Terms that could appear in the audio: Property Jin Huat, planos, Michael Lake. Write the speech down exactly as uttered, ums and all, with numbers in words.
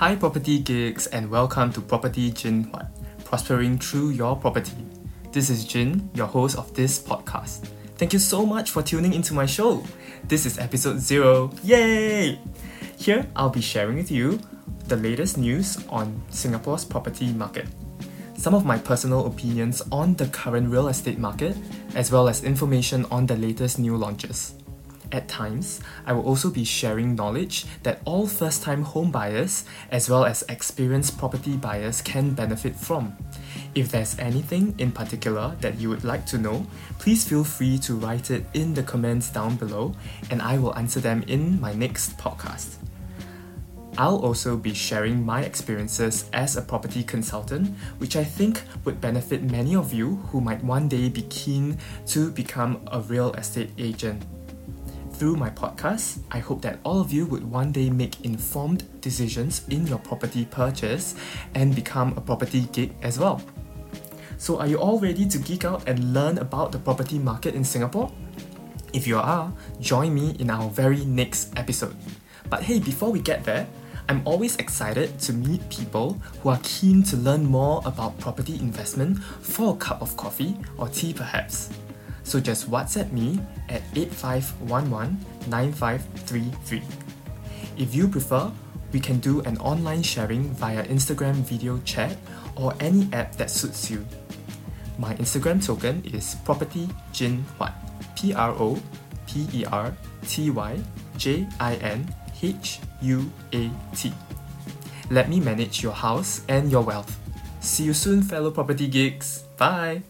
Hi property geeks, and welcome to Property Jin Huat, prospering through your property. This is Jin, your host of this podcast. Thank you so much for tuning into my show. This is episode zero. Yay! Here, I'll be sharing with you the latest news on Singapore's property market, some of my personal opinions on the current real estate market, as well as information on the latest new launches. At times, I will also be sharing knowledge that all first-time home buyers as well as experienced property buyers can benefit from. If there's anything in particular that you would like to know, please feel free to write it in the comments down below and I will answer them in my next podcast. I'll also be sharing my experiences as a property consultant, which I think would benefit many of you who might one day be keen to become a real estate agent. Through my podcast, I hope that all of you would one day make informed decisions in your property purchase and become a property geek as well. So are you all ready to geek out and learn about the property market in Singapore? If you are, join me in our very next episode. But hey, before we get there, I'm always excited to meet people who are keen to learn more about property investment for a cup of coffee or tea perhaps. So just WhatsApp me at eight five one one nine five three three. If you prefer, we can do an online sharing via Instagram video chat or any app that suits you. My Instagram token is Property Jin Huat, P R O P E R T Y J I N H U A T. Let me manage your house and your wealth. See you soon, fellow property geeks. Bye!